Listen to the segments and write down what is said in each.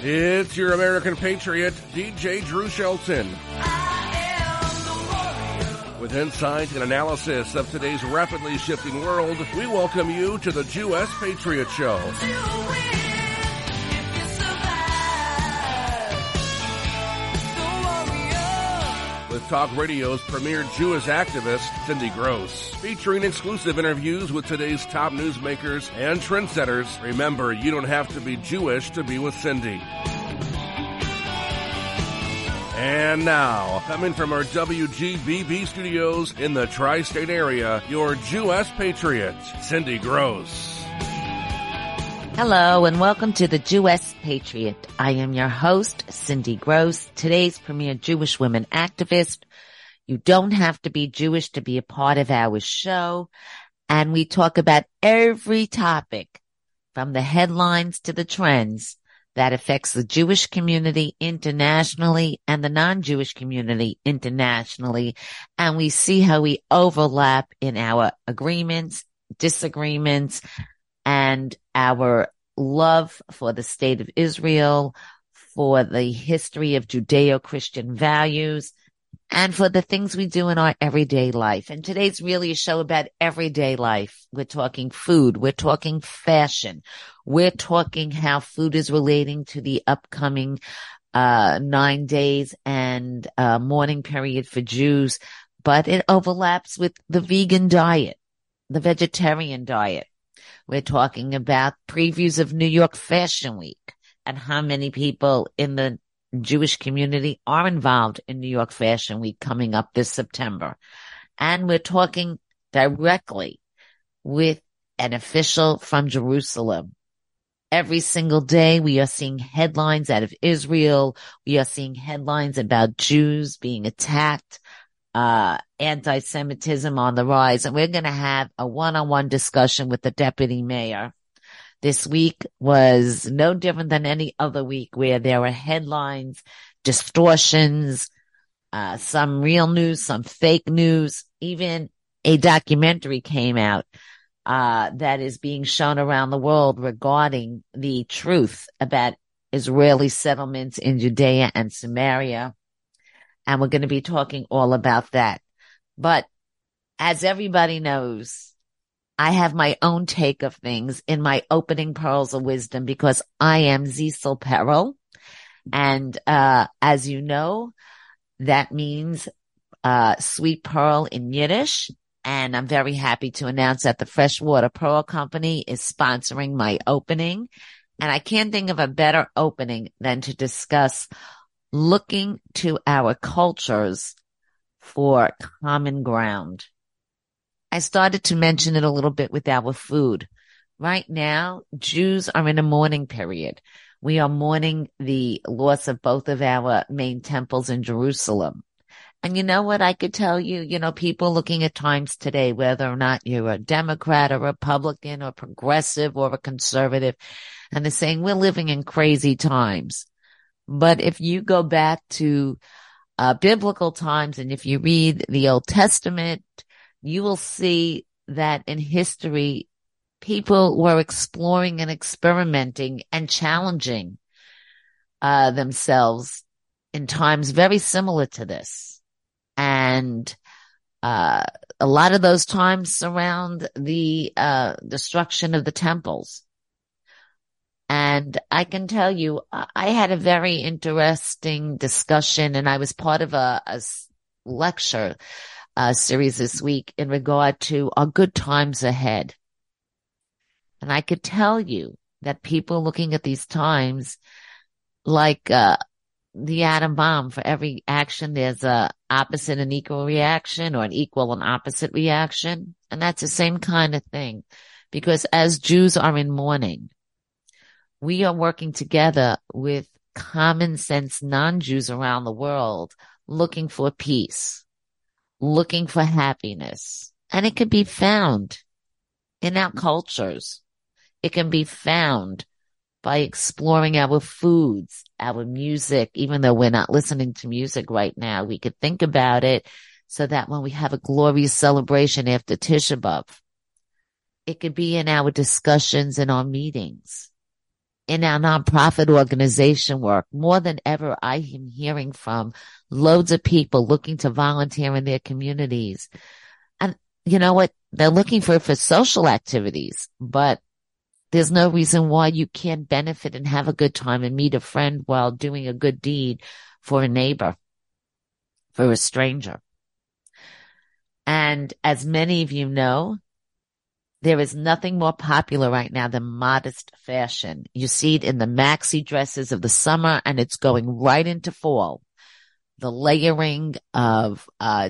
It's your American Patriot, DJ Drew Shelton, with insight and analysis of today's rapidly shifting world. We welcome you to the Jewess Patriot Show. With talk radio's premier Jewish activist, Cindy Gross, featuring exclusive interviews with today's top newsmakers and trendsetters. Remember, you don't have to be Jewish to be with Cindy. And now, coming from our WGBB studios in the tri-state area, your Jewess Patriot, Cindy Gross. Hello and welcome to the Jewess Patriot. I am your host, Cindy Gross, today's premier Jewish women activist. You don't have to be Jewish to be a part of our show. And we talk about every topic, from the headlines to the trends, that affects the Jewish community internationally and the non-Jewish community internationally. And we see how we overlap in our agreements, disagreements, and our love for the state of Israel, for the history of Judeo-Christian values, and for the things we do in our everyday life. And today's really a show about everyday life. We're talking food. We're talking fashion. We're talking how food is relating to the upcoming 9 days and mourning period for Jews, but it overlaps with the vegan diet, the vegetarian diet. We're talking about previews of New York Fashion Week and how many people in the Jewish community are involved in New York Fashion Week coming up this September. And we're talking directly with an official from Jerusalem. Every single day we are seeing headlines out of Israel. We are seeing headlines about Jews being attacked, anti-Semitism on the rise. And we're going to have a one-on-one discussion with the deputy mayor. This week was no different than any other week where there were headlines, distortions, some real news, some fake news. Even a documentary came out that is being shown around the world regarding the truth about Israeli settlements in Judea and Samaria. And we're going to be talking all about that. But as everybody knows, I have my own take of things in my opening pearls of wisdom because I am Zisel Perel. And, as you know, that means, sweet pearl in Yiddish. And I'm very happy to announce that the Freshwater Pearl Company is sponsoring my opening. And I can't think of a better opening than to discuss looking to our cultures for common ground. I started to mention it a little bit with our food. Right now, Jews are in a mourning period. We are mourning the loss of both of our main temples in Jerusalem. And you know what? I could tell you, people looking at times today, whether or not you're a Democrat or Republican or progressive or a conservative, and they're saying we're living in crazy times. But if you go back to biblical times and if you read the Old Testament, you will see that in history, people were exploring and experimenting and challenging themselves in times very similar to this. And a lot of those times surround the destruction of the temples. And I can tell you, I had a very interesting discussion, and I was part of a lecture series this week in regard to our good times ahead. And I could tell you that people looking at these times like the atom bomb. For every action, there's a opposite and equal reaction, or an equal and opposite reaction. And that's the same kind of thing, because as Jews are in mourning, we are working together with common sense non-Jews around the world, looking for peace, looking for happiness. And it can be found in our cultures. It can be found by exploring our foods, our music. Even though we're not listening to music right now, we could think about it so that when we have a glorious celebration after Tisha B'Av, it could be in our discussions and our meetings. in our nonprofit organization work, more than ever, I am hearing from loads of people looking to volunteer in their communities. And you know what? They're looking for social activities, but there's no reason why you can't benefit and have a good time and meet a friend while doing a good deed for a neighbor, for a stranger. And as many of you know, there is nothing more popular right now than modest fashion. You see it in the maxi dresses of the summer, and it's going right into fall. The layering of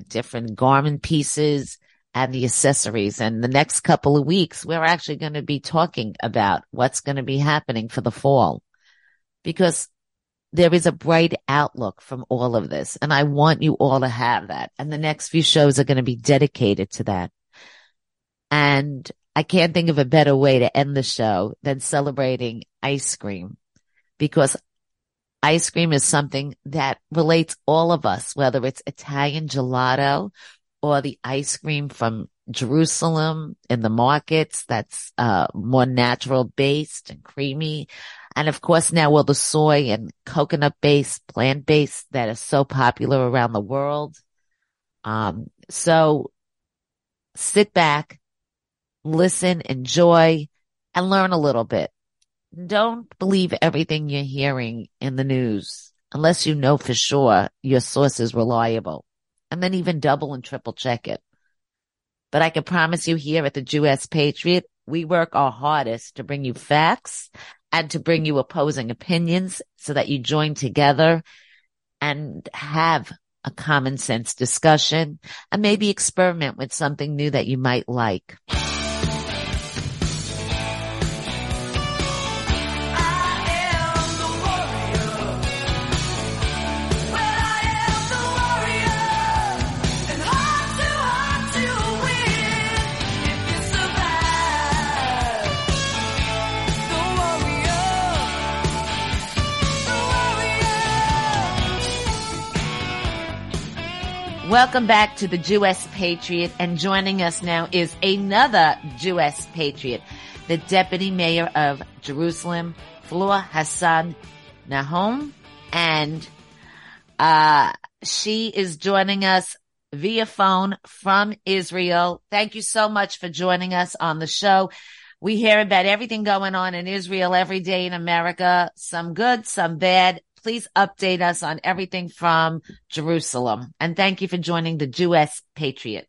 different garment pieces and the accessories. And the next couple of weeks, we're actually going to be talking about what's going to be happening for the fall, because there is a bright outlook from all of this, and I want you all to have that. And the next few shows are going to be dedicated to that. And I can't think of a better way to end the show than celebrating ice cream, because ice cream is something that relates all of us, whether it's Italian gelato or the ice cream from Jerusalem in the markets that's more natural based and creamy. And of course now all the soy and coconut based, plant based that is so popular around the world. So sit back, listen, enjoy, and learn a little bit. Don't believe everything you're hearing in the news unless you know for sure your source is reliable. And then even double and triple check it. But I can promise you here at the Jewess Patriot, we work our hardest to bring you facts and to bring you opposing opinions so that you join together and have a common sense discussion and maybe experiment with something new that you might like. Welcome back to the Jewess Patriot, and joining us now is another Jewess Patriot, the Deputy Mayor of Jerusalem, Fleur Hassan-Nahoum, and she is joining us via phone from Israel. Thank you so much for joining us on the show. We hear about everything going on in Israel every day in America, some good, some bad. Please update us on everything from Jerusalem. And thank you for joining the Jewess Patriot.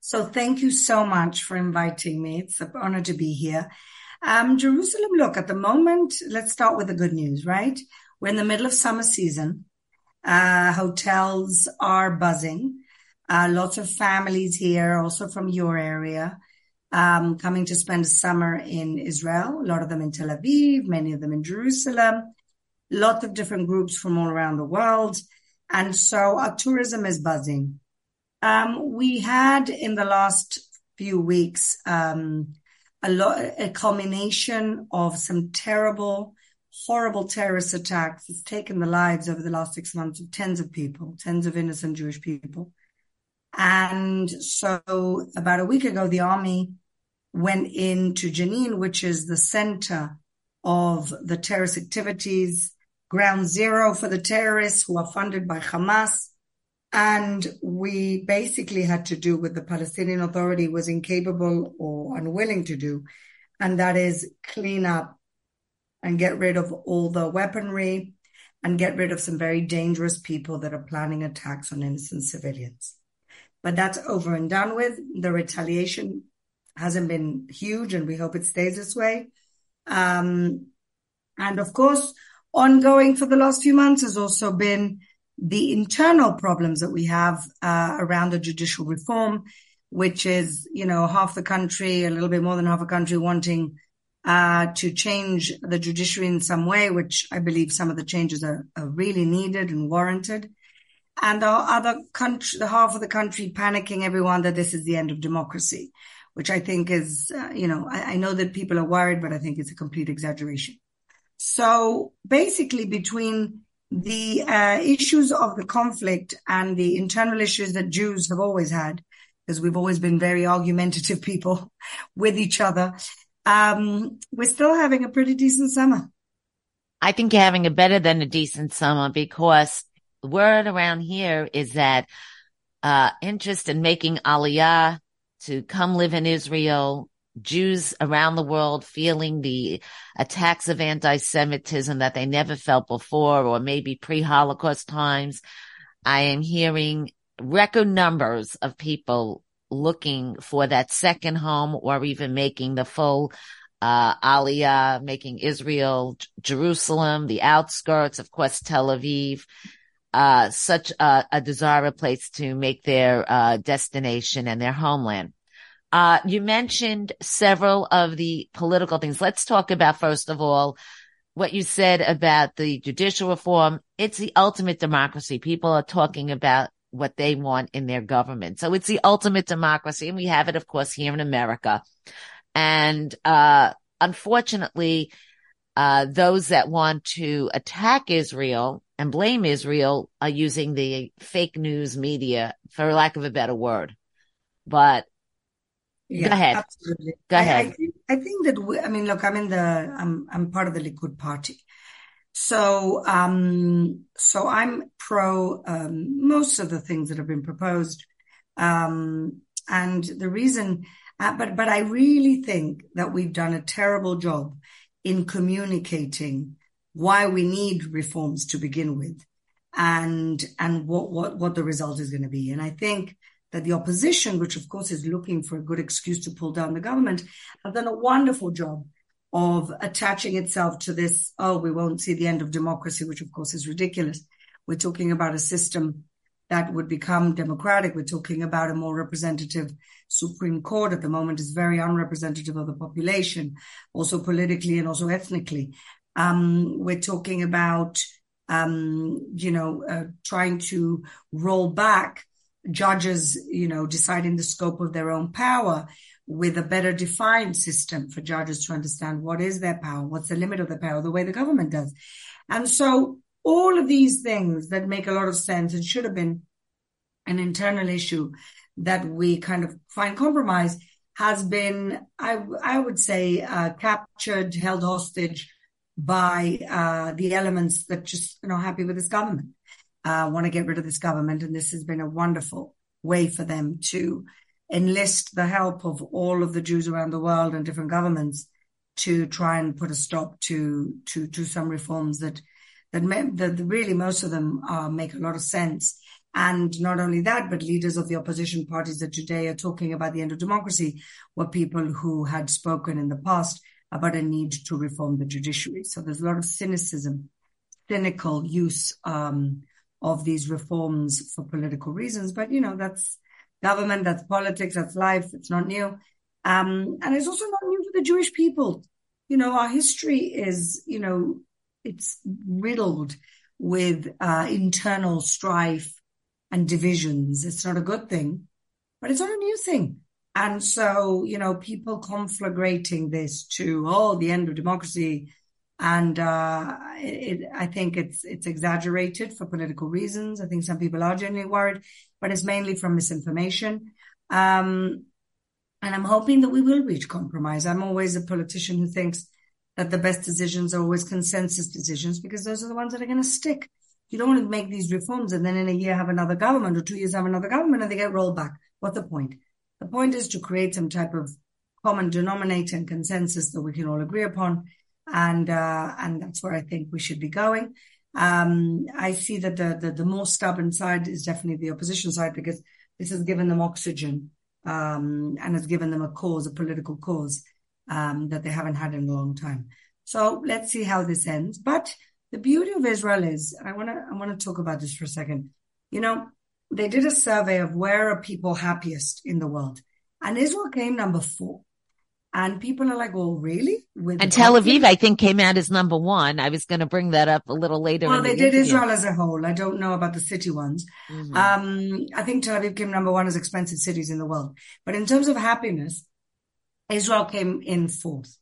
So thank you so much for inviting me. It's an honor to be here. Jerusalem, look, at the moment, let's start with the good news, right? We're in the middle of summer season. Hotels are buzzing. Lots of families here, also from your area, coming to spend a summer in Israel. A lot of them in Tel Aviv, many of them in Jerusalem. Lots of different groups from all around the world. And so our tourism is buzzing. We had in the last few weeks a culmination of some terrible, horrible terrorist attacks. It's taken the lives over the last 6 months of tens of people, tens of innocent Jewish people. And so about a week ago, the army went into Jenin, which is the center of the terrorist activities, ground zero for the terrorists who are funded by Hamas. And we basically had to do what the Palestinian Authority was incapable or unwilling to do, and that is clean up and get rid of all the weaponry and get rid of some very dangerous people that are planning attacks on innocent civilians. But that's over and done with. The retaliation hasn't been huge, and we hope it stays this way. And of course, ongoing for the last few months has also been the internal problems that we have around the judicial reform, which is, you know, half the country, a little bit more than half a country wanting to change the judiciary in some way, which I believe some of the changes are really needed and warranted. And our other country, the half of the country panicking everyone that this is the end of democracy, which I think is, I know that people are worried, but I think it's a complete exaggeration. So basically between the issues of the conflict and the internal issues that Jews have always had, because we've always been very argumentative people with each other, we're still having a pretty decent summer. I think you're having a better than a decent summer, because word around here is that interest in making aliyah to come live in Israel, Jews around the world feeling the attacks of anti-Semitism that they never felt before, or maybe pre-Holocaust times. I am hearing record numbers of people looking for that second home, or even making the full aliyah, making Israel, Jerusalem, the outskirts, of course, Tel Aviv, such a desirable place to make their destination and their homeland. You mentioned several of the political things. Let's talk about, first of all, what you said about the judicial reform. It's the ultimate democracy. People are talking about what they want in their government. So it's the ultimate democracy. And we have it, of course, here in America. And, unfortunately, those that want to attack Israel and blame Israel are using the fake news media, for lack of a better word. But yeah, go ahead. Absolutely. Go ahead. I think that look, I'm part of the Likud party. So, so I'm pro, most of the things that have been proposed. And the reason, but I really think that we've done a terrible job in communicating why we need reforms to begin with, and what the result is going to be. And I think that the opposition, which of course is looking for a good excuse to pull down the government, has done a wonderful job of attaching itself to this, oh, we won't see the end of democracy, which of course is ridiculous. We're talking about a system that would become democratic. We're talking about a more representative Supreme Court. At the moment is very unrepresentative of the population, also politically and also ethnically. We're talking about, trying to roll back judges, deciding the scope of their own power, with a better defined system for judges to understand what is their power, what's the limit of the power, the way the government does. And so all of these things that make a lot of sense and should have been an internal issue that we kind of find compromise has been, I would say, captured, held hostage by the elements that just are not happy with this government, want to get rid of this government. And this has been a wonderful way for them to enlist the help of all of the Jews around the world and different governments to try and put a stop to some reforms that really most of them make a lot of sense. And not only that, but leaders of the opposition parties that today are talking about the end of democracy were people who had spoken in the past about a need to reform the judiciary. So there's a lot of cynical use of these reforms for political reasons. But, that's government, that's politics, that's life. It's not new. And it's also not new to the Jewish people. Our history is, it's riddled with internal strife and divisions. It's not a good thing, but it's not a new thing. And so, people conflagrating this to, the end of democracy. And I think it's exaggerated for political reasons. I think some people are genuinely worried, but it's mainly from misinformation. And I'm hoping that we will reach compromise. I'm always a politician who thinks that the best decisions are always consensus decisions, because those are the ones that are going to stick. You don't want to make these reforms and then in a year have another government, or 2 years have another government, and they get rolled back. What's the point? The point is to create some type of common denominator and consensus that we can all agree upon. And that's where I think we should be going. I see that the more stubborn side is definitely the opposition side, because this has given them oxygen, and has given them a political cause, that they haven't had in a long time. So let's see how this ends. But the beauty of Israel is, and I want to talk about this for a second. They did a survey of where are people happiest in the world, and Israel came number 4. And people are like, well, really? And Tel Aviv, I think, came out as number 1. I was going to bring that up a little later. Well, they did Israel as a whole. I don't know about the city ones. Mm-hmm. I think Tel Aviv came number 1 as expensive cities in the world. But in terms of happiness, Israel came in 4th.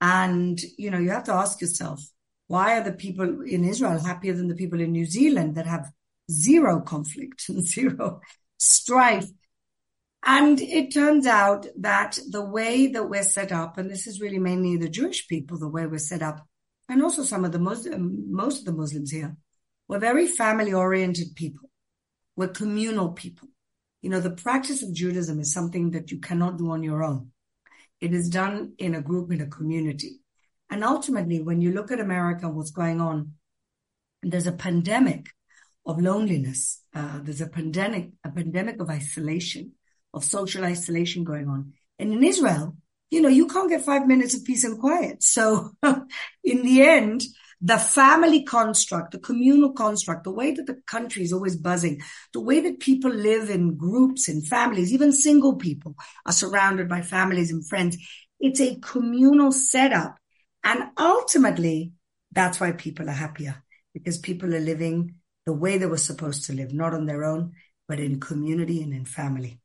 And, you have to ask yourself, why are the people in Israel happier than the people in New Zealand that have zero conflict and zero strife? And it turns out that the way that we're set up, and this is really mainly the Jewish people, the way we're set up and also some of the most of the Muslims here, were very family-oriented people, were communal people. You know, the practice of Judaism is something that you cannot do on your own. It is done in a group, in a community. And ultimately, when you look at America, what's going on, there's a pandemic of loneliness. There's a pandemic of isolation, of social isolation going on. And in Israel, you know, you can't get 5 minutes of peace and quiet. So in the end, the family construct, the communal construct, the way that the country is always buzzing, the way that people live in groups and families, even single people are surrounded by families and friends. It's a communal setup. And ultimately, that's why people are happier, because people are living the way they were supposed to live, not on their own, but in community and in family.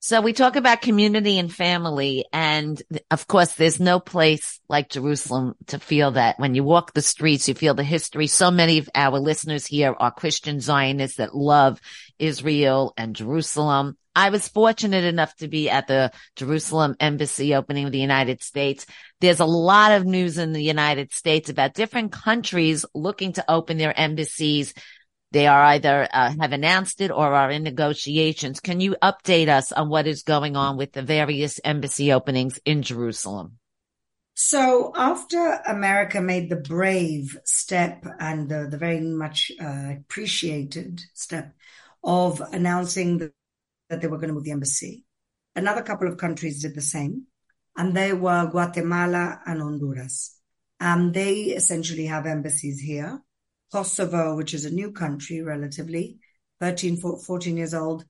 So we talk about community and family, and of course, there's no place like Jerusalem to feel that. When you walk the streets, you feel the history. So many of our listeners here are Christian Zionists that love Israel and Jerusalem. I was fortunate enough to be at the Jerusalem Embassy opening of the United States. There's a lot of news in the United States about different countries looking to open their embassies. They are either have announced it or are in negotiations. Can you update us on what is going on with the various embassy openings in Jerusalem? So after America made the brave step and the very much appreciated step of announcing that they were going to move the embassy, another couple of countries did the same, and they were Guatemala and Honduras. They essentially have embassies here. Kosovo, which is a new country relatively, 14 years old,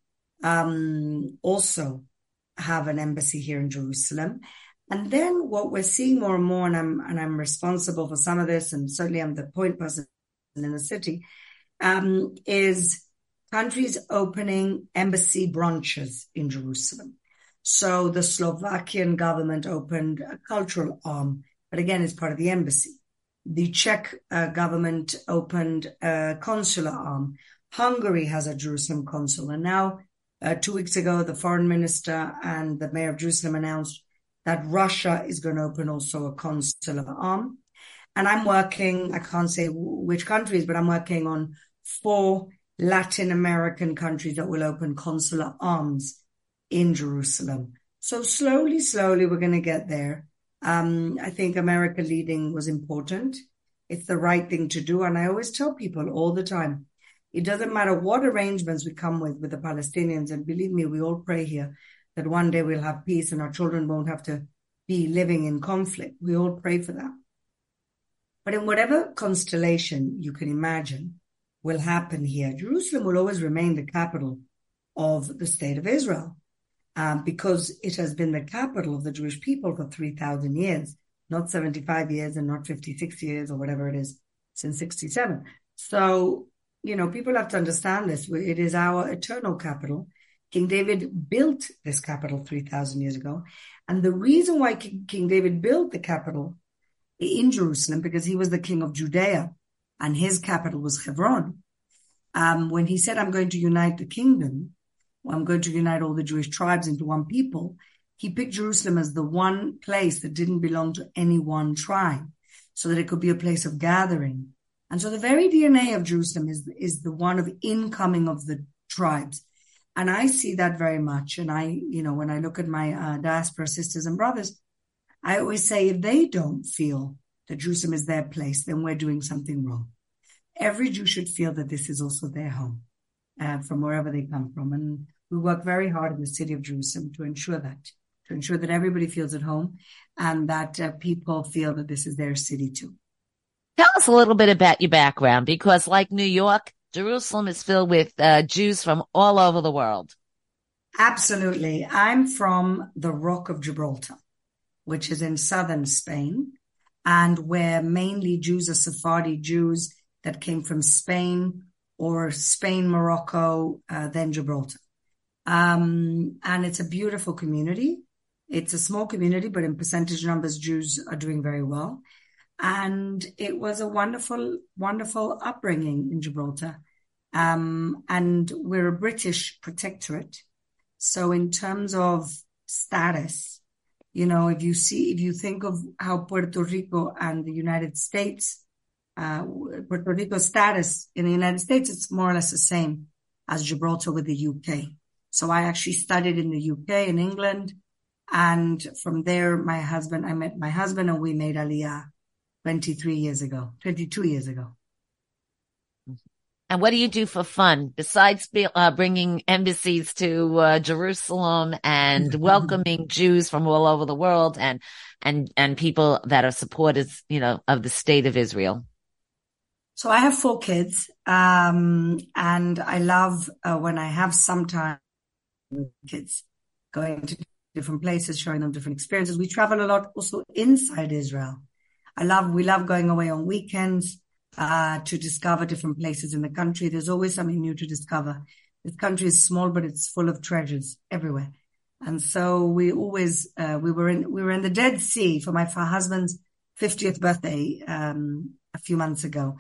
also have an embassy here in Jerusalem. And then what we're seeing more and more, and I'm responsible for some of this, and certainly I'm the point person in the city, is countries opening embassy branches in Jerusalem. So the Slovakian government opened a cultural arm, but again, it's part of the embassy. The Czech government opened a consular arm. Hungary has a Jerusalem consul. And now, 2 weeks ago, the foreign minister and the mayor of Jerusalem announced that Russia is going to open also a consular arm. And I'm working, I can't say which countries, but I'm working on 4 Latin American countries that will open consular arms in Jerusalem. So slowly, slowly, we're going to get there. I think America leading was important. It's the right thing to do. And I always tell people all the time, it doesn't matter what arrangements we come with the Palestinians. And believe me, we all pray here that one day we'll have peace and our children won't have to be living in conflict. We all pray for that. But in whatever constellation you can imagine will happen here, Jerusalem will always remain the capital of the state of Israel. Because it has been the capital of the Jewish people for 3,000 years, not 75 years and not 56 years or whatever it is since 67. So, you know, people have to understand this. It is our eternal capital. King David built this capital 3,000 years ago. And the reason why King David built the capital in Jerusalem, because he was the king of Judea and his capital was Hebron. When he said, I'm going to unite the kingdom, I'm going to unite all the Jewish tribes into one people, he picked Jerusalem as the one place that didn't belong to any one tribe, so that it could be a place of gathering. And so the very DNA of Jerusalem is the one of incoming of the tribes. And I see that very much. And I, you know, when I look at my diaspora sisters and brothers, I always say, if they don't feel that Jerusalem is their place, then we're doing something wrong. Every Jew should feel that this is also their home, from wherever they come from. And we work very hard in the city of Jerusalem to ensure that everybody feels at home and that people feel that this is their city too. Tell us a little bit about your background, because like New York, Jerusalem is filled with Jews from all over the world. Absolutely. I'm from the Rock of Gibraltar, which is in southern Spain, and where mainly Jews are Sephardi Jews that came from Spain, or Spain, Morocco, then Gibraltar. And it's a beautiful community. It's a small community, but in percentage numbers, Jews are doing very well. And it was a wonderful, wonderful upbringing in Gibraltar. And we're a British protectorate. So in terms of status, You know, if you see, if you think of how Puerto Rico and the United States, Puerto Rico's status in the United States, it's more or less the same as Gibraltar with the UK. So I actually studied in the UK, in England. And from there, I met my husband and we made Aliyah 22 years ago. And what do you do for fun besides bringing embassies to Jerusalem and welcoming Jews from all over the world and people that are supporters, you know, of the state of Israel? So I have 4 kids, and I love when I have some time with kids, going to different places, showing them different experiences. We travel a lot also inside Israel. We love going away on weekends. To discover different places in the country. There's always something new to discover. This country is small, but it's full of treasures everywhere. And so we always, we were in the Dead Sea for my husband's 50th birthday, a few months ago.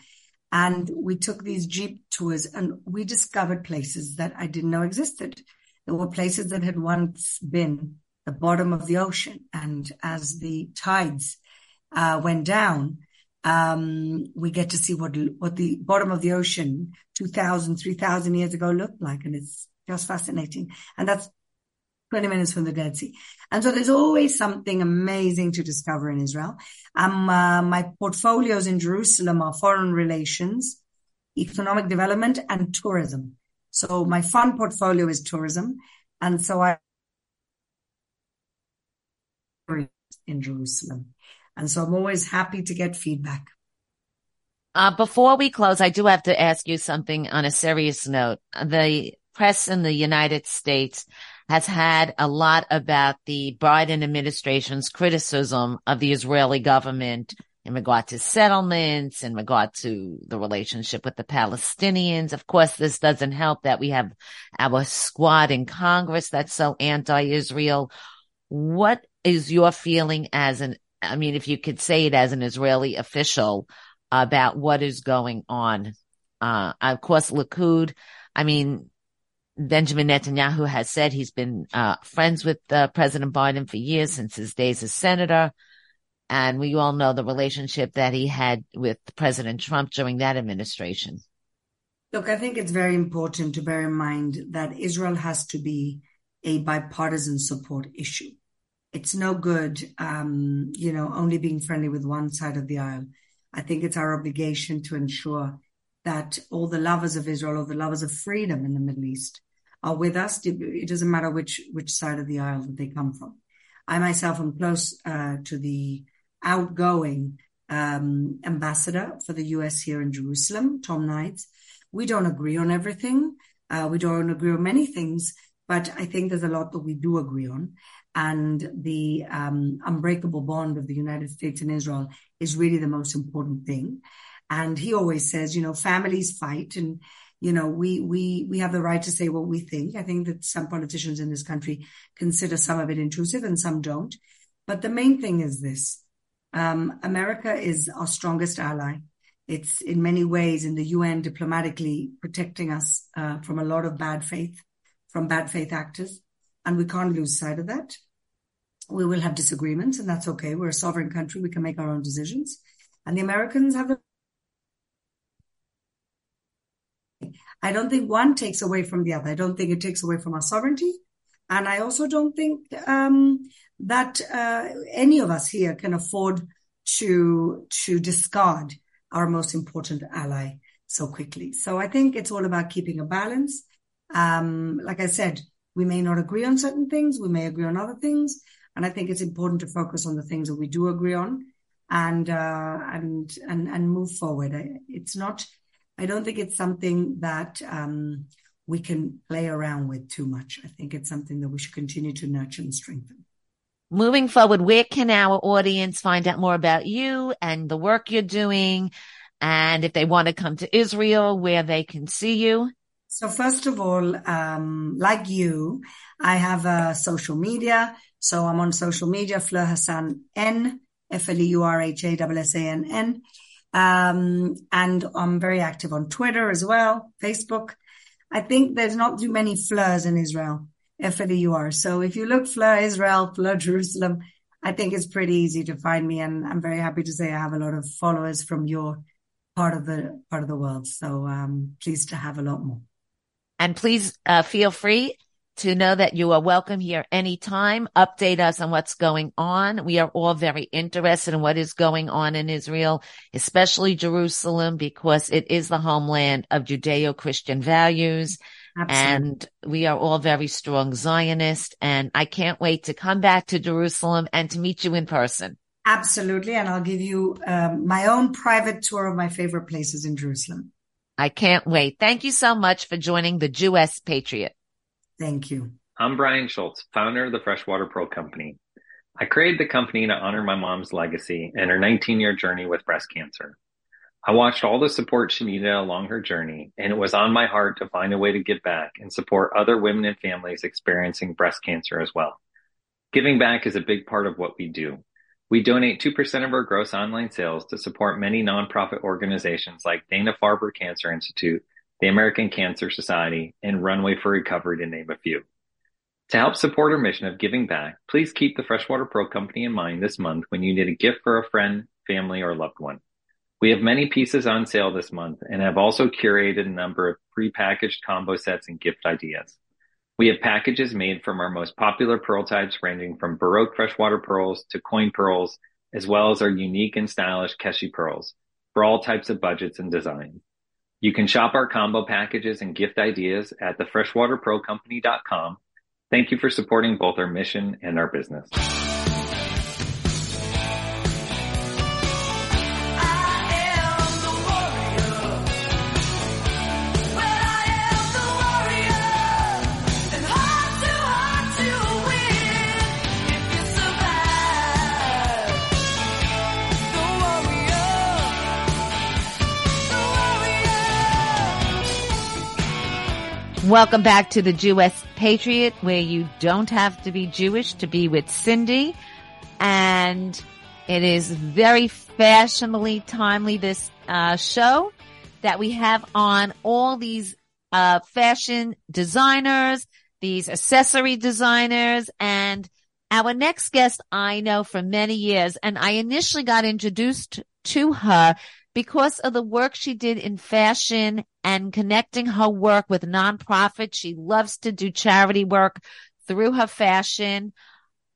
And we took these jeep tours and we discovered places that I didn't know existed. There were places that had once been the bottom of the ocean. And as the tides, went down, we get to see what the bottom of the ocean 2,000, 3,000 years ago looked like. And it's just fascinating. And that's 20 minutes from the Dead Sea. And so there's always something amazing to discover in Israel. My portfolios in Jerusalem are foreign relations, economic development, and tourism. So my fun portfolio is tourism. And so I in Jerusalem. And so I'm always happy to get feedback. Before we close, I do have to ask you something on a serious note. The press in the United States has had a lot about the Biden administration's criticism of the Israeli government in regard to settlements, in regard to the relationship with the Palestinians. Of course, this doesn't help that we have our squad in Congress that's so anti-Israel. What is your feeling if you could say it as an Israeli official about what is going on? Of course, Likud, Benjamin Netanyahu has said he's been friends with President Biden for years, since his days as senator. And we all know the relationship that he had with President Trump during that administration. Look, I think it's very important to bear in mind that Israel has to be a bipartisan support issue. It's no good, only being friendly with one side of the aisle. I think it's our obligation to ensure that all the lovers of Israel, all the lovers of freedom in the Middle East are with us. It doesn't matter which side of the aisle that they come from. I myself am close to the outgoing ambassador for the U.S. here in Jerusalem, Tom Knights. We don't agree on everything. We don't agree on many things, but I think there's a lot that we do agree on. And the unbreakable bond of the United States and Israel is really the most important thing. And he always says, families fight. And, we have the right to say what we think. I think that some politicians in this country consider some of it intrusive and some don't. But the main thing is this. America is our strongest ally. It's in many ways in the UN diplomatically protecting us from a lot of bad faith, from bad faith actors. And we can't lose sight of that. We will have disagreements, and that's okay. We're a sovereign country. We can make our own decisions. And the Americans I don't think one takes away from the other. I don't think it takes away from our sovereignty. And I also don't think that any of us here can afford to discard our most important ally so quickly. So I think it's all about keeping a balance. Like I said, we may not agree on certain things. We may agree on other things. And I think it's important to focus on the things that we do agree on and move forward. I don't think it's something that we can play around with too much. I think it's something that we should continue to nurture and strengthen. Moving forward, where can our audience find out more about you and the work you're doing? And if they want to come to Israel, where they can see you? So first of all, like you, I have social media. So I'm on social media, Fleur Hassan N, FLEURHASSANN. And I'm very active on Twitter as well, Facebook. I think there's not too many Fleurs in Israel, FLEUR. So if you look Fleur Israel, Fleur Jerusalem, I think it's pretty easy to find me, and I'm very happy to say I have a lot of followers from your part of the world. So I'm pleased to have a lot more. And please feel free to know that you are welcome here anytime. Update us on what's going on. We are all very interested in what is going on in Israel, especially Jerusalem, because it is the homeland of Judeo-Christian values. Absolutely. And we are all very strong Zionists. And I can't wait to come back to Jerusalem and to meet you in person. Absolutely. And I'll give you my own private tour of my favorite places in Jerusalem. I can't wait. Thank you so much for joining the Jewess Patriot. Thank you. I'm Brian Schultz, founder of the Freshwater Pearl Company. I created the company to honor my mom's legacy and her 19-year journey with breast cancer. I watched all the support she needed along her journey, and it was on my heart to find a way to give back and support other women and families experiencing breast cancer as well. Giving back is a big part of what we do. We donate 2% of our gross online sales to support many nonprofit organizations like Dana-Farber Cancer Institute, the American Cancer Society, and Runway for Recovery, to name a few. To help support our mission of giving back, please keep the Freshwater Pearl Company in mind this month when you need a gift for a friend, family, or loved one. We have many pieces on sale this month and have also curated a number of prepackaged combo sets and gift ideas. We have packages made from our most popular pearl types, ranging from Baroque freshwater pearls to coin pearls, as well as our unique and stylish Keshi pearls, for all types of budgets and designs. You can shop our combo packages and gift ideas at thefreshwaterpearlcompany.com. Thank you for supporting both our mission and our business. Welcome back to the Jewess Patriot, where you don't have to be Jewish to be with Cindy. And it is very fashionably timely, this show that we have on all these fashion designers, these accessory designers. And our next guest I know for many years, and I initially got introduced to her because of the work she did in fashion and connecting her work with nonprofits. She loves to do charity work through her fashion.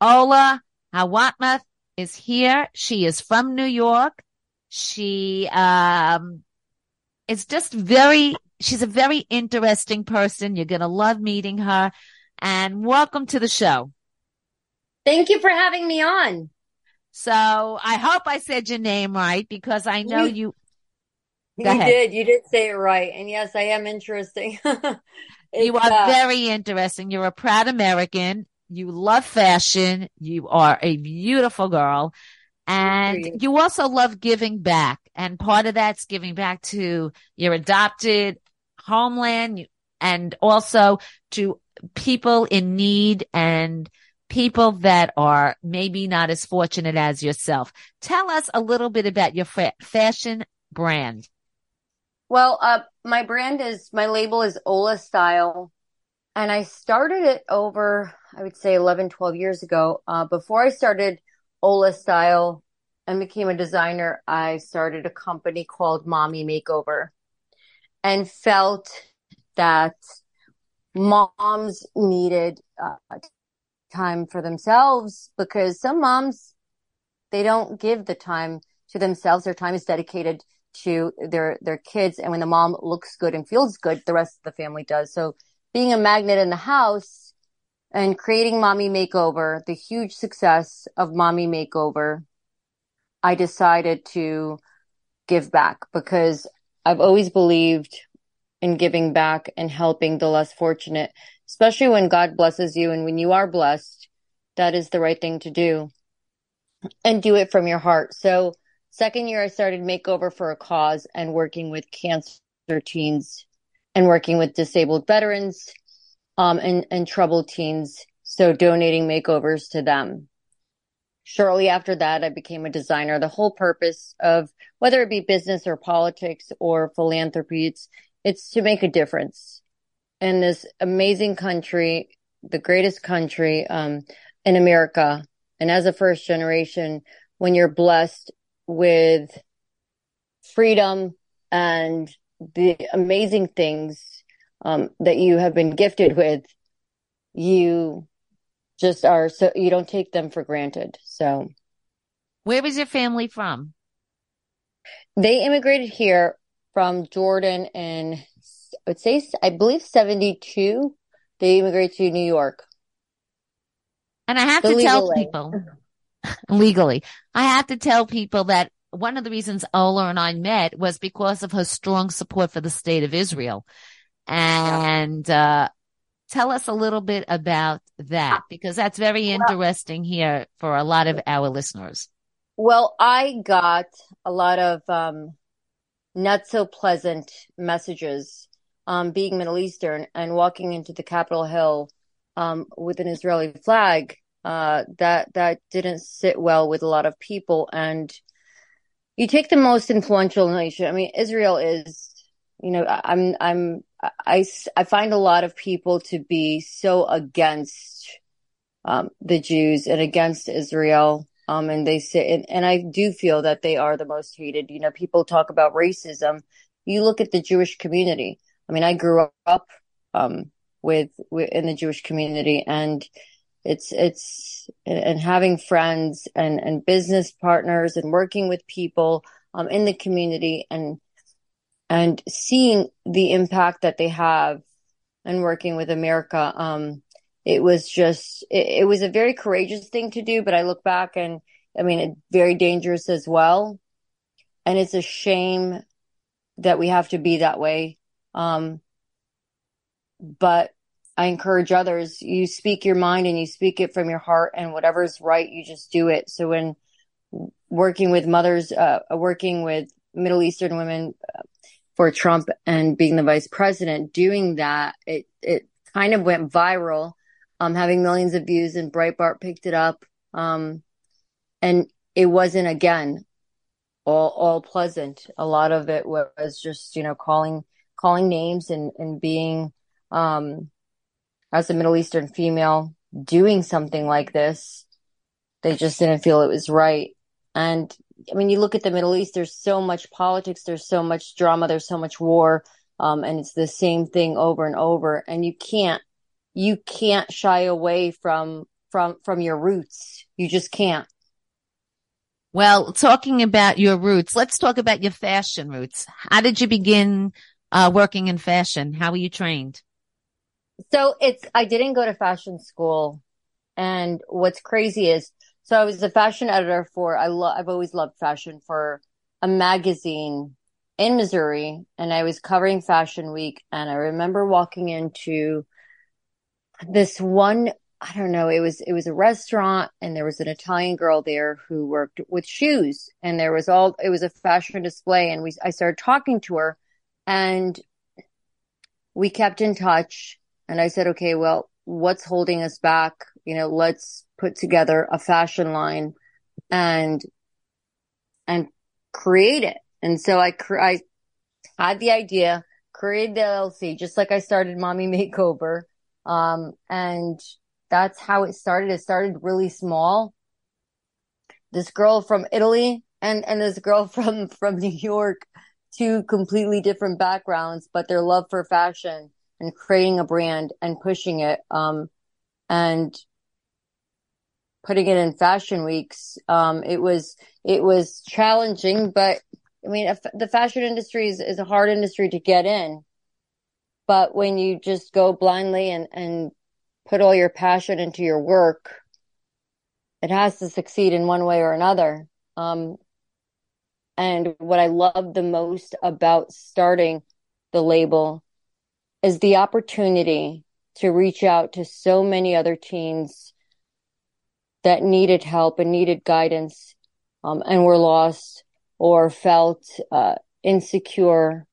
Ola Style is here. She is from New York. She is just she's a very interesting person. You're going to love meeting her. And welcome to the show. Thank you for having me on. So I hope I said your name right, because I know you did say it right. And yes, I am interesting. You are very interesting. You're a proud American. You love fashion. You are a beautiful girl. And you also love giving back. And part of that's giving back to your adopted homeland and also to people in need and people that are maybe not as fortunate as yourself. Tell us a little bit about your fashion brand. Well, my brand my label is Ola Style, and I started it over, I would say 11, 12 years ago. Before I started Ola Style and became a designer, I started a company called Mommy Makeover and felt that moms needed time for themselves, because some moms, they don't give the time to themselves. Their time is dedicated to their kids. And when the mom looks good and feels good, the rest of the family does. So being a magnet in the house and creating Mommy Makeover, the huge success of Mommy Makeover, I decided to give back, because I've always believed in giving back and helping the less fortunate, especially when God blesses you. And when you are blessed, that is the right thing to do, and do it from your heart. So second year, I started Makeover for a Cause, and working with cancer teens and working with disabled veterans and troubled teens. So donating makeovers to them. Shortly after that, I became a designer. The whole purpose of, whether it be business or politics or philanthropy, it's to make a difference in this amazing country, the greatest country in America, And as a first generation, when you're blessed with freedom and the amazing things that you have been gifted with, you just are, so you don't take them for granted. So where was your family from? They immigrated here from Jordan in, I would say, I believe 72. They immigrated to New York. And I have to tell people, legally, I have to tell people that one of the reasons Ola and I met was because of her strong support for the state of Israel. And tell us a little bit about that, because that's very interesting here for a lot of our listeners. Well, I got a lot of not so pleasant messages being Middle Eastern and walking into the Capitol Hill with an Israeli flag. That didn't sit well with a lot of people. And you take the most influential nation. I mean, Israel is, you know, I find a lot of people to be so against the Jews and against Israel. And they say, and I do feel that they are the most hated. You know, people talk about racism. You look at the Jewish community. I mean, I grew up with in the Jewish community, and it's and having friends and business partners and working with people in the community and seeing the impact that they have and working with America. It was just, it was a very courageous thing to do, but I look back and I mean, it's very dangerous as well. And it's a shame that we have to be that way. But I encourage others, you speak your mind and you speak it from your heart, and whatever's right, you just do it. So when working with mothers, working with Middle Eastern women for Trump and being the vice president, doing that, it kind of went viral. Having millions of views, and Breitbart picked it up. And it wasn't, again, all pleasant. A lot of it was just, you know, calling names and being, as a Middle Eastern female doing something like this, they just didn't feel it was right. And I mean, you look at the Middle East, there's so much politics, there's so much drama, there's so much war. And it's the same thing over and over. And you can't shy away from your roots. You just can't. Well, talking about your roots, let's talk about your fashion roots. How did you begin working in fashion? How were you trained? So I didn't go to fashion school. And what's crazy is, so I was a fashion editor for, I've always loved fashion, for a magazine in Missouri. And I was covering Fashion Week. And I remember walking into this one, I don't know, it was a restaurant, and there was an Italian girl there who worked with shoes, and it was a fashion display. And I started talking to her, and we kept in touch. And I said, okay, well, what's holding us back? You know, let's put together a fashion line and create it. And so I had the idea, created the LLC, just like I started Mommy Makeover. And that's how it started. It started really small. This girl from Italy and this girl from New York, two completely different backgrounds, but their love for fashion and creating a brand and pushing it, and putting it in Fashion Weeks. It was challenging, but I mean, the fashion industry is a hard industry to get in. But when you just go blindly and put all your passion into your work, it has to succeed in one way or another. And what I love the most about starting the label is the opportunity to reach out to so many other teens that needed help and needed guidance, and were lost or felt insecure.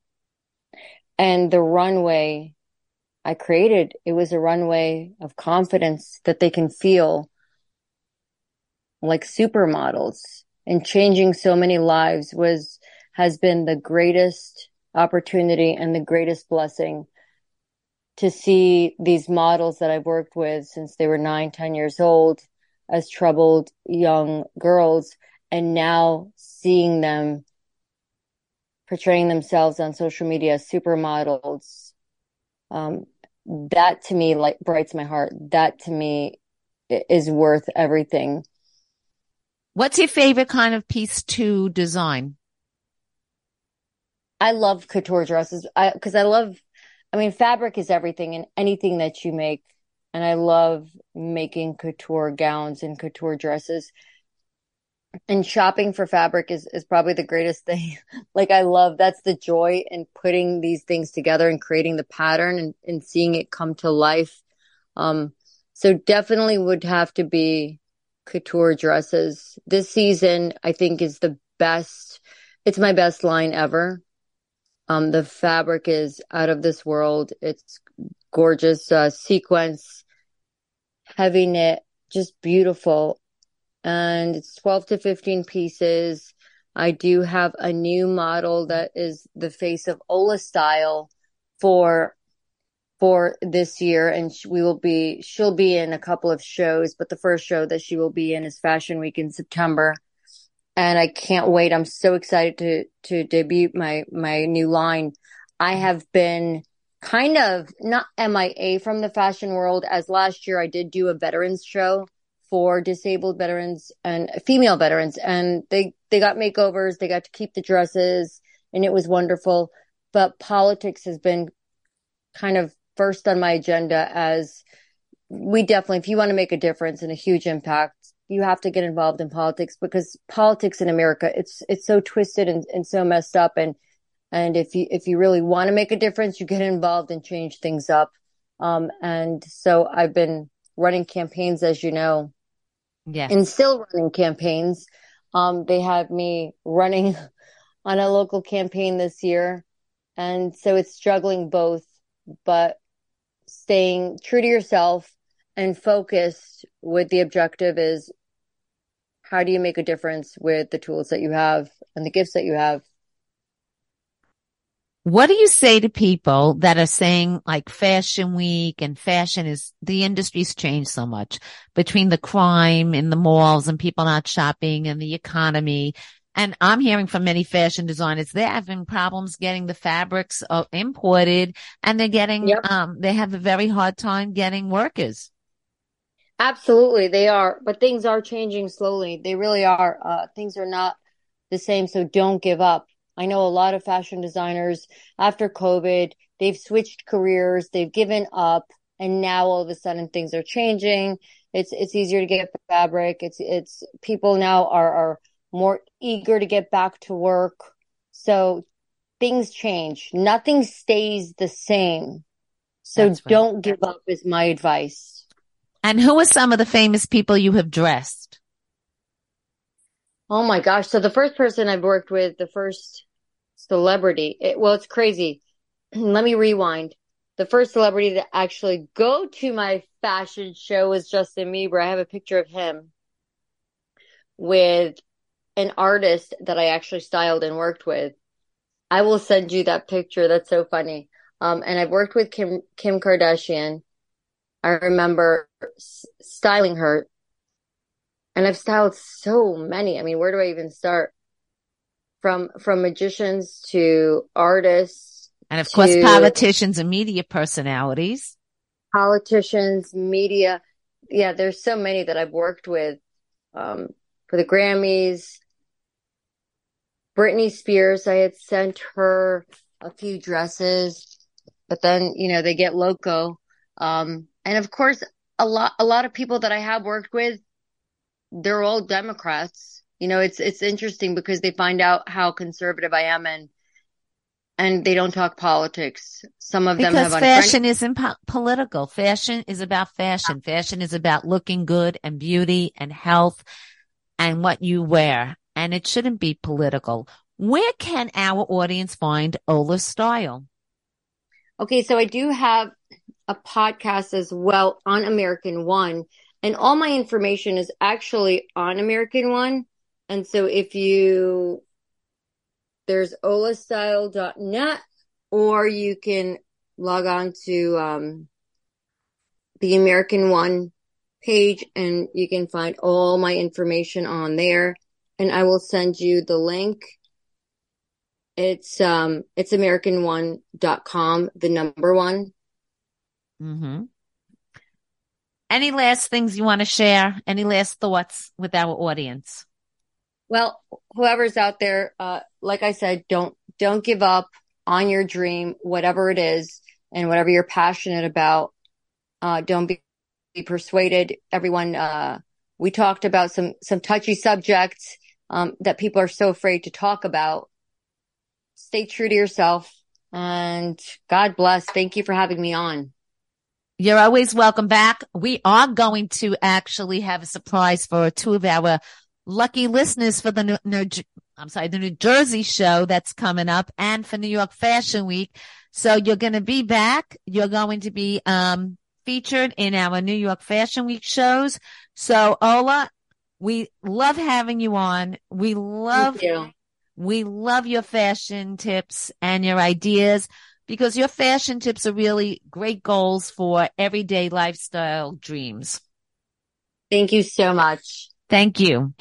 And the runway I created, it was a runway of confidence that they can feel like supermodels. And changing so many lives has been the greatest opportunity and the greatest blessing, to see these models that I've worked with since they were 9, 10 years old, as troubled young girls, and now seeing them portraying themselves on social media as supermodels, that to me like brights my heart. That to me is worth everything. What's your favorite kind of piece to design? I love couture dresses because I mean, fabric is everything and anything that you make. And I love making couture gowns and couture dresses. And shopping for fabric is probably the greatest thing. Like that's the joy in putting these things together and creating the pattern and seeing it come to life. So definitely would have to be couture dresses. This season, I think, is the best. It's my best line ever. The fabric is out of this world. It's gorgeous, sequence, heavy knit, just beautiful. And it's 12 to 15 pieces. I do have a new model that is the face of Ola Style for this year. And she'll be in a couple of shows, but the first show that she will be in is Fashion Week in September. And I can't wait. I'm so excited to debut my new line. I have been kind of not MIA from the fashion world, as last year I did do a veterans show for disabled veterans and female veterans, and they got makeovers, they got to keep the dresses, and it was wonderful. But politics has been kind of first on my agenda, as we definitely, if you want to make a difference and a huge impact, you have to get involved in politics, because politics in America, it's so twisted and so messed up. And if you really want to make a difference, you get involved and change things up. And so I've been running campaigns, as you know, and still running campaigns. They have me running on a local campaign this year. And so it's struggling both, but staying true to yourself and focused with the objective is, how do you make a difference with the tools that you have and the gifts that you have? What do you say to people that are saying, like, Fashion Week and fashion is, the industry's changed so much between the crime in the malls and people not shopping and the economy? And I'm hearing from many fashion designers, they're having problems getting the fabrics imported, and they're getting, they have a very hard time getting workers. Absolutely. They are, but things are changing slowly. They really are. Things are not the same. So don't give up. I know a lot of fashion designers after COVID, they've switched careers, they've given up, and now all of a sudden things are changing. It's easier to get fabric. It's people now are more eager to get back to work. So things change. Nothing stays the same. So don't give up is my advice. And who are some of the famous people you have dressed? Oh my gosh. So the first person I've worked with, the first celebrity. It's crazy. Let me rewind. The first celebrity to actually go to my fashion show was Justin Bieber. I have a picture of him with an artist that I actually styled and worked with. I will send you that picture. That's so funny. And I've worked with Kim Kardashian. I remember styling her. And I've styled so many. I mean, where do I even start? From magicians to artists. And of course, politicians and media personalities. Politicians, media. Yeah, there's so many that I've worked with for the Grammys. Britney Spears, I had sent her a few dresses, but then, they get loco. And of course, a lot of people that I have worked with, they're all Democrats. It's interesting because they find out how conservative I am, and they don't talk politics. Some of them have, because fashion isn't political. Fashion is about fashion. Fashion is about looking good and beauty and health and what you wear. And it shouldn't be political. Where can our audience find Ola Style? Okay, so I do have a podcast as well on American One. And all my information is actually on American One. And so there's olastyle.net, or you can log on to the American One page, and you can find all my information on there. And I will send you the link. It's AmericanOne.com, the number one. Mm-hmm. Any last things you want to share? Any last thoughts with our audience? Well, whoever's out there, like I said, don't give up on your dream, whatever it is, and whatever you're passionate about. Don't be persuaded. Everyone, we talked about some touchy subjects that people are so afraid to talk about. Stay true to yourself, and God bless. Thank you for having me on. You're always welcome back. We are going to actually have a surprise for two of our lucky listeners for the New Jersey show that's coming up, and for New York Fashion Week. So you're going to be back. You're going to be featured in our New York Fashion Week shows. So Ola, we love having you on. We love your fashion tips and your ideas, because your fashion tips are really great goals for everyday lifestyle dreams. Thank you so much. Thank you.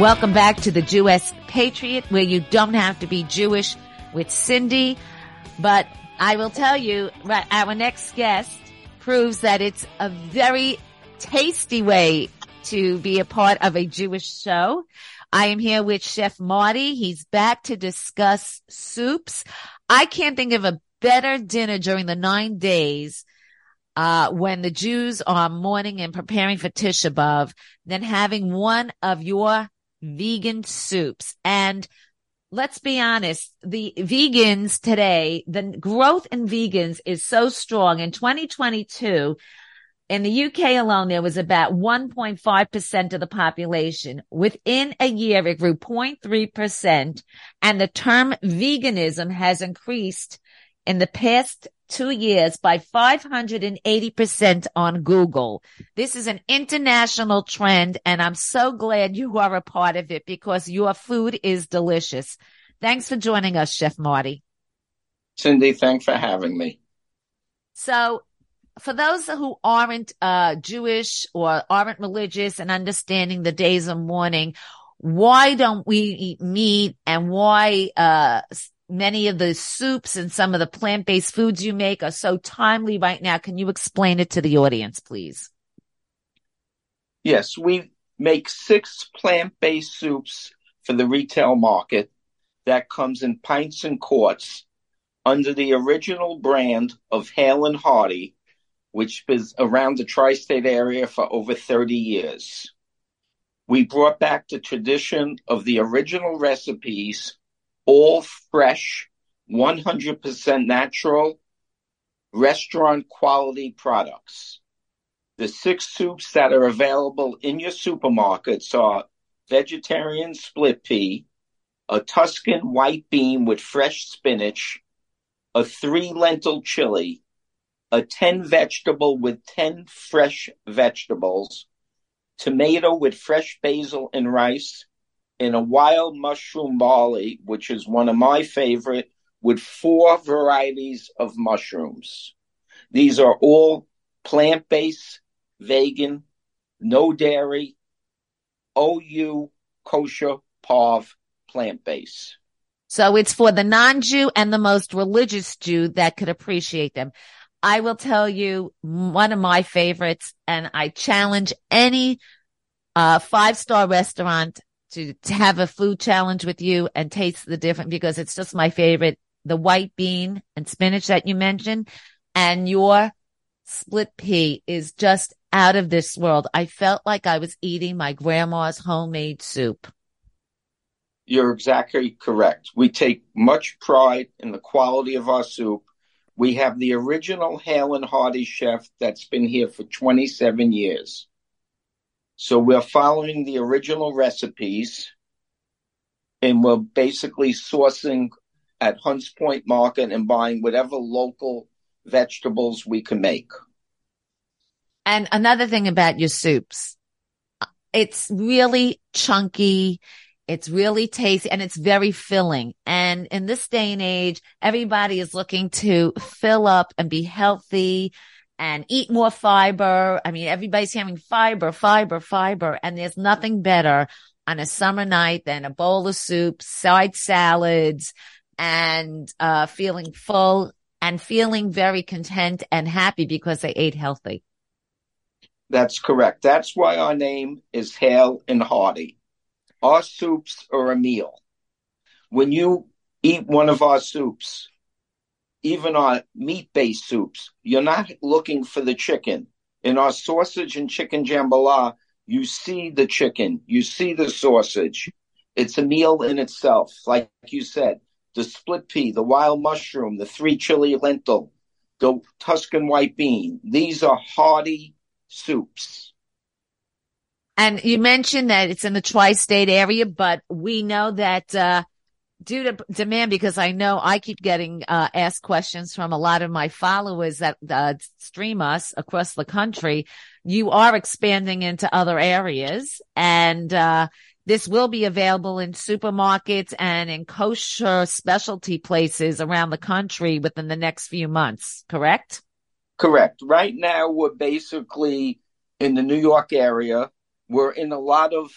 Welcome back to the Jewess Patriot, where you don't have to be Jewish, with Cindy. But I will tell you, our next guest proves that it's a very tasty way to be a part of a Jewish show. I am here with Chef Marty. He's back to discuss soups. I can't think of a better dinner during the 9 days when the Jews are mourning and preparing for Tisha B'Av than having one of your vegan soups. And let's be honest, the vegans today, the growth in vegans is so strong. In 2022, in the UK alone, there was about 1.5% of the population. Within a year, it grew 0.3%, and the term veganism has increased in the past 2 years by 580% on Google. This is an international trend, and I'm so glad you are a part of it, because your food is delicious. Thanks for joining us, Chef Marty. Cindy, thanks for having me. So for those who aren't Jewish or aren't religious and understanding the days of mourning, why don't we eat meat, and why many of the soups and some of the plant-based foods you make are so timely right now? Can you explain it to the audience, please? Yes, we make 6 plant-based soups for the retail market that comes in pints and quarts under the original brand of Hale and Hearty, which is around the tri-state area for over 30 years. We brought back the tradition of the original recipes, all fresh, 100% natural, restaurant-quality products. The 6 soups that are available in your supermarkets are vegetarian split pea, a Tuscan white bean with fresh spinach, a 3-lentil chili, a 10-vegetable with 10 fresh vegetables, tomato with fresh basil and rice, in a wild mushroom barley, which is one of my favorite, with 4 varieties of mushrooms. These are all plant-based, vegan, no dairy, OU, kosher, parv, plant-based. So it's for the non-Jew and the most religious Jew that could appreciate them. I will tell you one of my favorites, and I challenge any 5-star restaurant to have a food challenge with you and taste the different, because it's just my favorite, the white bean and spinach that you mentioned, and your split pea is just out of this world. I felt like I was eating my grandma's homemade soup. You're exactly correct. We take much pride in the quality of our soup. We have the original Hale and Hearty chef that's been here for 27 years. So we're following the original recipes. and we're basically sourcing at Hunts Point Market and buying whatever local vegetables we can make. And another thing about your soups, it's really chunky, it's really tasty, and it's very filling. And in this day and age, everybody is looking to fill up and be healthy and eat more fiber. I mean, everybody's having fiber. And there's nothing better on a summer night than a bowl of soup, side salads, and feeling full and feeling very content and happy because they ate healthy. That's correct. That's why our name is Hale and Hearty. Our soups are a meal. When you eat one of our soups, even our meat-based soups, you're not looking for the chicken. In our sausage and chicken jambalaya, you see the chicken, you see the sausage. It's a meal in itself. Like you said, the split pea, the wild mushroom, the three chili lentil, the Tuscan white bean. These are hearty soups. And you mentioned that it's in the tri-state area, but we know that due to demand, because I know I keep getting asked questions from a lot of my followers that stream us across the country, you are expanding into other areas, and this will be available in supermarkets and in kosher specialty places around the country within the next few months, correct? Correct. Right now, we're basically in the New York area. We're in a lot of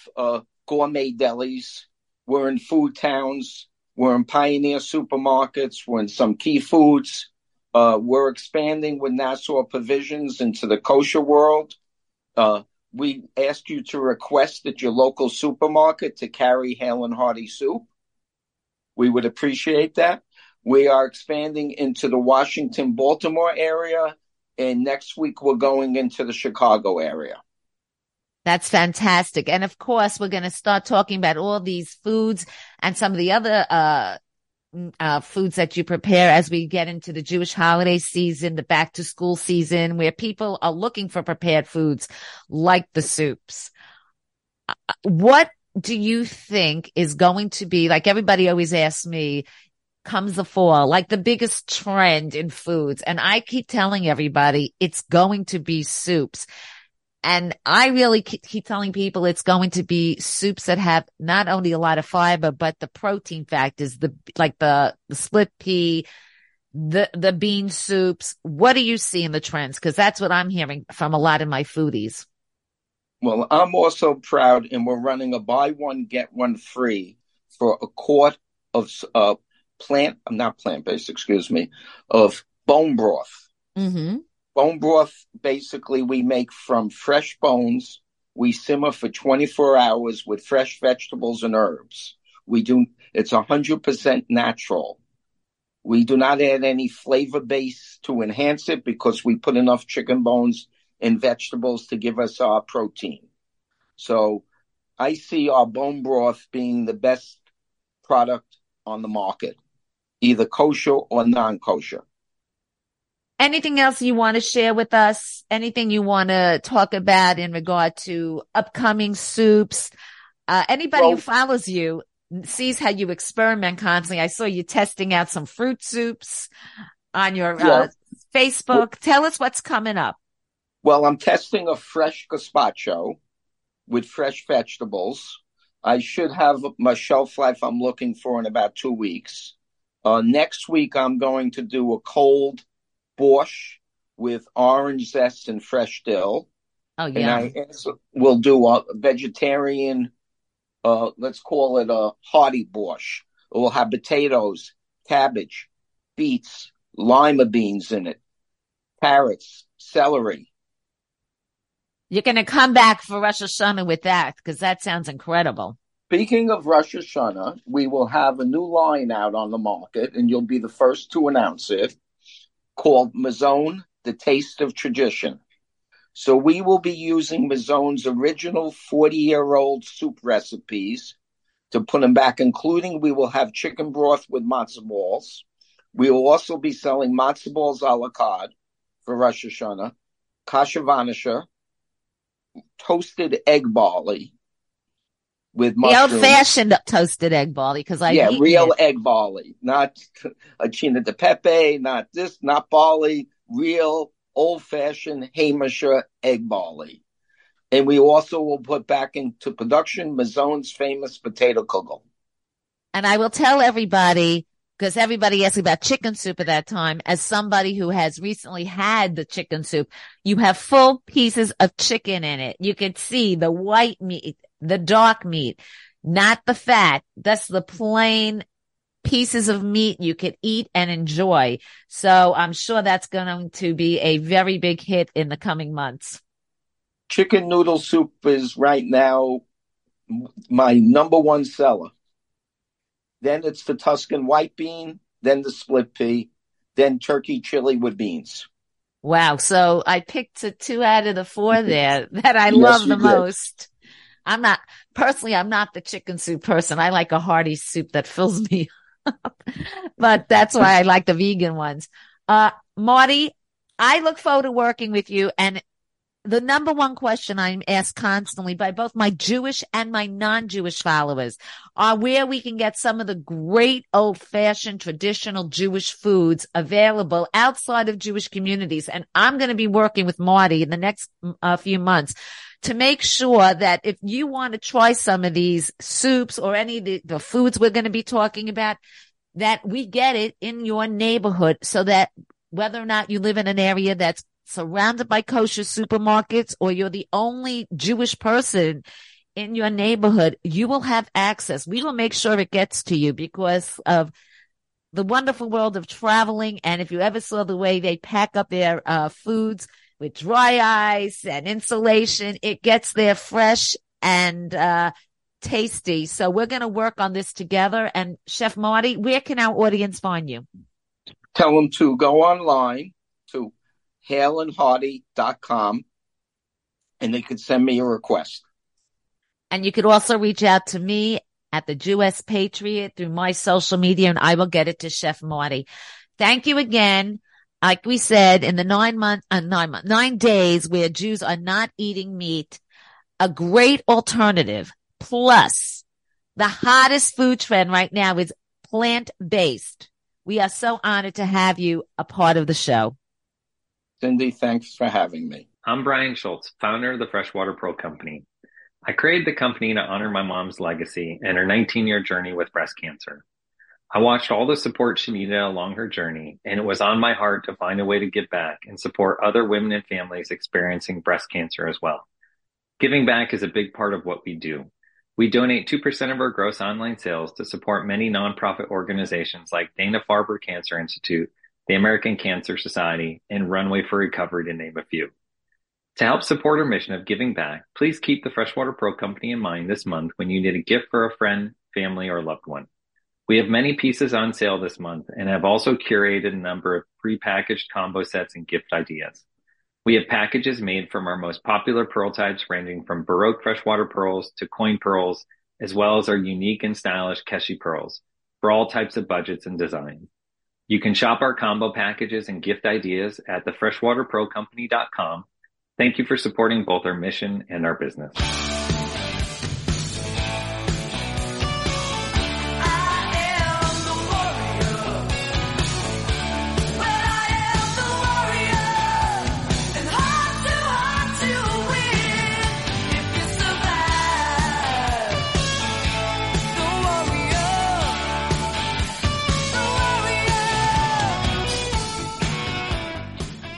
gourmet delis. We're in food towns. We're in Pioneer supermarkets. We're in some Key Foods. We're expanding with Nassau Provisions into the kosher world. We ask you to request at your local supermarket to carry Hale and Hearty soup. We would appreciate that. We are expanding into the Washington, Baltimore area. And next week, we're going into the Chicago area. That's fantastic. And of course, we're going to start talking about all these foods and some of the other foods that you prepare as we get into the Jewish holiday season, the back to school season, where people are looking for prepared foods like the soups. What do you think is going to be, like everybody always asks me, comes the fall, like the biggest trend in foods? And I keep telling everybody it's going to be soups. And I really keep telling people it's going to be soups that have not only a lot of fiber, but the protein factors, the split pea, the bean soups. What do you see in the trends? Because that's what I'm hearing from a lot of my foodies. Well, I'm also proud, and we're running a buy one, get one free for a quart of of bone broth. Mm-hmm. Bone broth, basically, we make from fresh bones. We simmer for 24 hours with fresh vegetables and herbs. It's 100% natural. We do not add any flavor base to enhance it because we put enough chicken bones and vegetables to give us our protein. So I see our bone broth being the best product on the market, either kosher or non-kosher. Anything else you want to share with us? Anything you want to talk about in regard to upcoming soups? Anybody who follows you sees how you experiment constantly. I saw you testing out some fruit soups on your Facebook. Well, tell us what's coming up. Well, I'm testing a fresh gazpacho with fresh vegetables. I should have my shelf life I'm looking for in about 2 weeks. Next week, I'm going to do a cold borscht with orange zest and fresh dill. Oh, yeah. And we'll do a vegetarian, let's call it a hearty borscht. We'll have potatoes, cabbage, beets, lima beans in it, carrots, celery. You're going to come back for Rosh Hashanah with that, because that sounds incredible. Speaking of Rosh Hashanah, we will have a new line out on the market, and you'll be the first to announce it, called Mazon, the Taste of Tradition. So we will be using Mazon's original 40-year-old soup recipes to put them back, including we will have chicken broth with matzo balls. We will also be selling matzo balls a la carte for Rosh Hashanah, kasha vanisha, toasted egg barley, with mushrooms. The old-fashioned toasted egg volley, because I egg volley, not achina de pepe, not this, not volley, real old-fashioned Hamisher egg volley. And we also will put back into production Mazon's famous potato kugel. And I will tell everybody, because everybody asked about chicken soup at that time, as somebody who has recently had the chicken soup, you have full pieces of chicken in it. You can see the white meat, the dark meat, not the fat. That's the plain pieces of meat you could eat and enjoy. So I'm sure that's going to be a very big hit in the coming months. Chicken noodle soup is right now my number one seller. Then it's the Tuscan white bean, then the split pea, then turkey chili with beans. Wow. So I picked 2 out of the 4 there that I love the most. I'm not the chicken soup person. I like a hearty soup that fills me up, but that's why I like the vegan ones. Marty, I look forward to working with you. And the number one question I'm asked constantly by both my Jewish and my non-Jewish followers are where we can get some of the great old-fashioned traditional Jewish foods available outside of Jewish communities. And I'm going to be working with Marty in the next few months to make sure that if you want to try some of these soups or any of the foods we're going to be talking about, that we get it in your neighborhood, so that whether or not you live in an area that's surrounded by kosher supermarkets, or you're the only Jewish person in your neighborhood, you will have access. We will make sure it gets to you because of the wonderful world of traveling. And if you ever saw the way they pack up their foods with dry ice and insulation, it gets there fresh and tasty. So we're going to work on this together. And Chef Marty, where can our audience find you? Tell them to go online to haleandhearty.com, and they could send me a request. And you could also reach out to me at the Jewess Patriot through my social media, and I will get it to Chef Marty. Thank you again. Like we said, in the 9 days where Jews are not eating meat, a great alternative, plus the hottest food trend right now is plant-based. We are so honored to have you a part of the show. Cindy, thanks for having me. I'm Brian Schultz, founder of the Freshwater Pearl Company. I created the company to honor my mom's legacy and her 19-year journey with breast cancer. I watched all the support she needed along her journey, and it was on my heart to find a way to give back and support other women and families experiencing breast cancer as well. Giving back is a big part of what we do. We donate 2% of our gross online sales to support many nonprofit organizations like Dana-Farber Cancer Institute, the American Cancer Society, and Runway for Recovery, to name a few. To help support our mission of giving back, please keep the Freshwater Pearl Company in mind this month when you need a gift for a friend, family, or loved one. We have many pieces on sale this month and have also curated a number of prepackaged combo sets and gift ideas. We have packages made from our most popular pearl types, ranging from Baroque freshwater pearls to coin pearls, as well as our unique and stylish Keshi pearls, for all types of budgets and designs. You can shop our combo packages and gift ideas at thefreshwaterpearlcompany.com. Thank you for supporting both our mission and our business.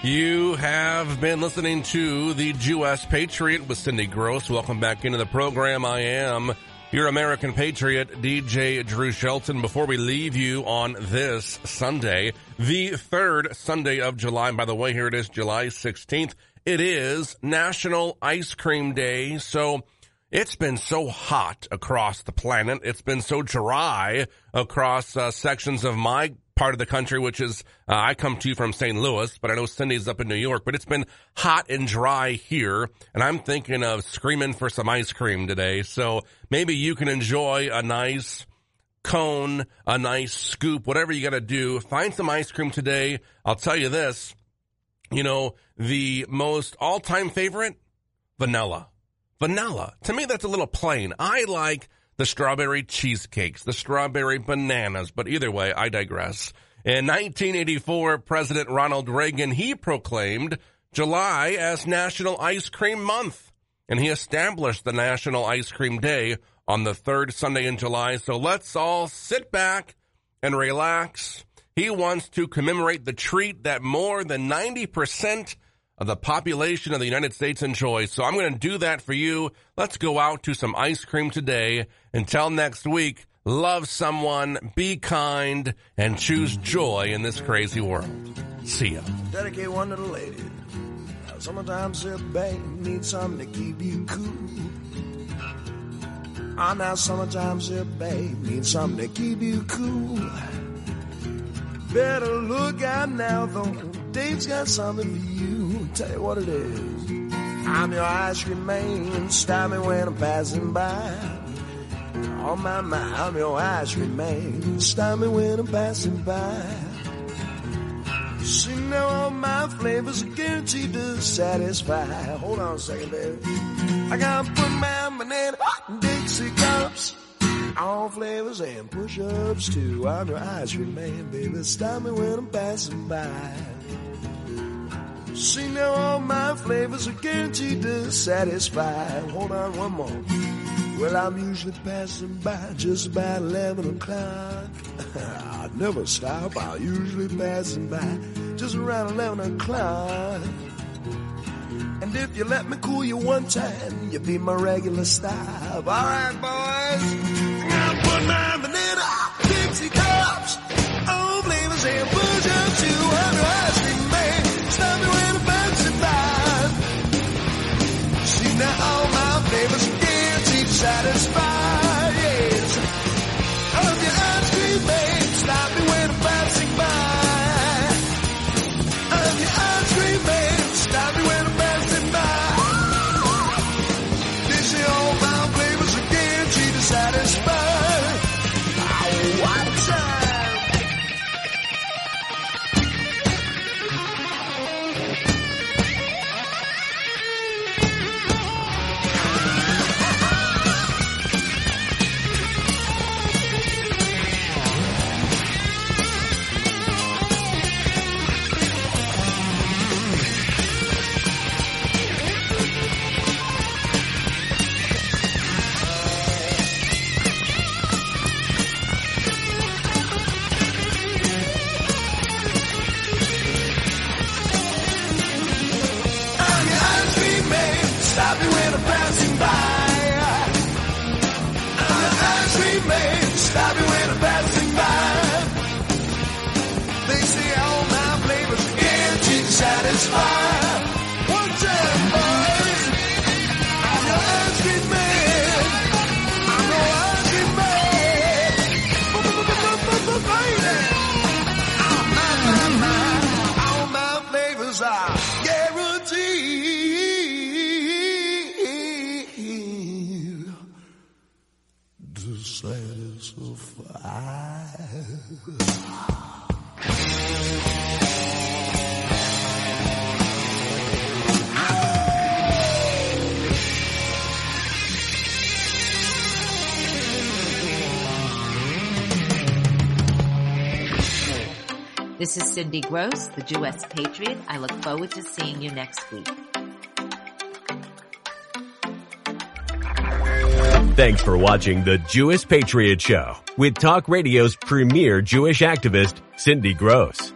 You have been listening to the Jewess Patriot with Cindy Gross. Welcome back into the program. I am your American Patriot, DJ Drew Shelton. Before we leave you on this Sunday, the third Sunday of July, and by the way, here it is, July 16th, it is National Ice Cream Day. So it's been so hot across the planet. It's been so dry across sections of my part of the country, which is, I come to you from St. Louis, but I know Cindy's up in New York, but it's been hot and dry here, and I'm thinking of screaming for some ice cream today. So maybe you can enjoy a nice cone, a nice scoop, whatever you got to do. Find some ice cream today. I'll tell you this, you know, the most all-time favorite, vanilla. vanilla. To me, that's a little plain. I like the strawberry cheesecakes, the strawberry bananas, but either way, I digress. In 1984, President Ronald Reagan, he proclaimed July as National Ice Cream Month, and he established the National Ice Cream Day on the third Sunday in July. So let's all sit back and relax. He wants to commemorate the treat that more than 90% of the population of the United States enjoys. So I'm going to do that for you. Let's go out to some ice cream today. Until next week, love someone, be kind, and choose joy in this crazy world. See ya. Dedicate one to the lady. Sometimes a bang needs something to keep you cool. Ah, now sometimes a bang needs something to keep you cool. Better look out now, though. Dave's got something for you. Tell you what it is. I'm your ice cream man. Stop me when I'm passing by. Oh, my, my, I'm your ice cream man. Stop me when I'm passing by. See, now all my flavors are guaranteed to satisfy. Hold on a second, baby. I gotta put my banana in Dixie cups. All flavors and push-ups, too. I'm your ice cream man, baby. Stop me when I'm passing by. See, now all my flavors are guaranteed to satisfy. Hold on one more. Well, I'm usually passing by just about 11 o'clock. I never stop. I'm usually passing by just around 11 o'clock. And if you let me cool you one time, you'll be my regular stop. All right, boys. I'm gonna put my banana Dixie cups. All flavors and push-ups too. I'm your ice cream man. Stop me when I'm passing by. See, now all my flavors are guaranteed satisfied. This is Cindy Gross, the Jewess Patriot. I look forward to seeing you next week. Thanks for watching the Jewess Patriot Show with Talk Radio's premier Jewish activist, Cindy Gross.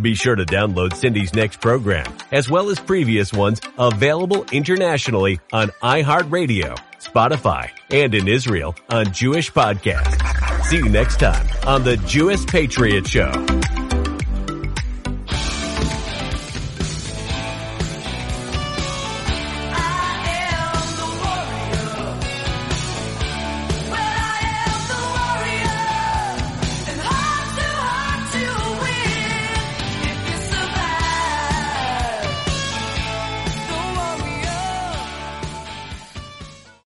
Be sure to download Cindy's next program, as well as previous ones available internationally on iHeartRadio, Spotify, and in Israel on Jewish Podcasts. See you next time on the Jewess Patriot Show.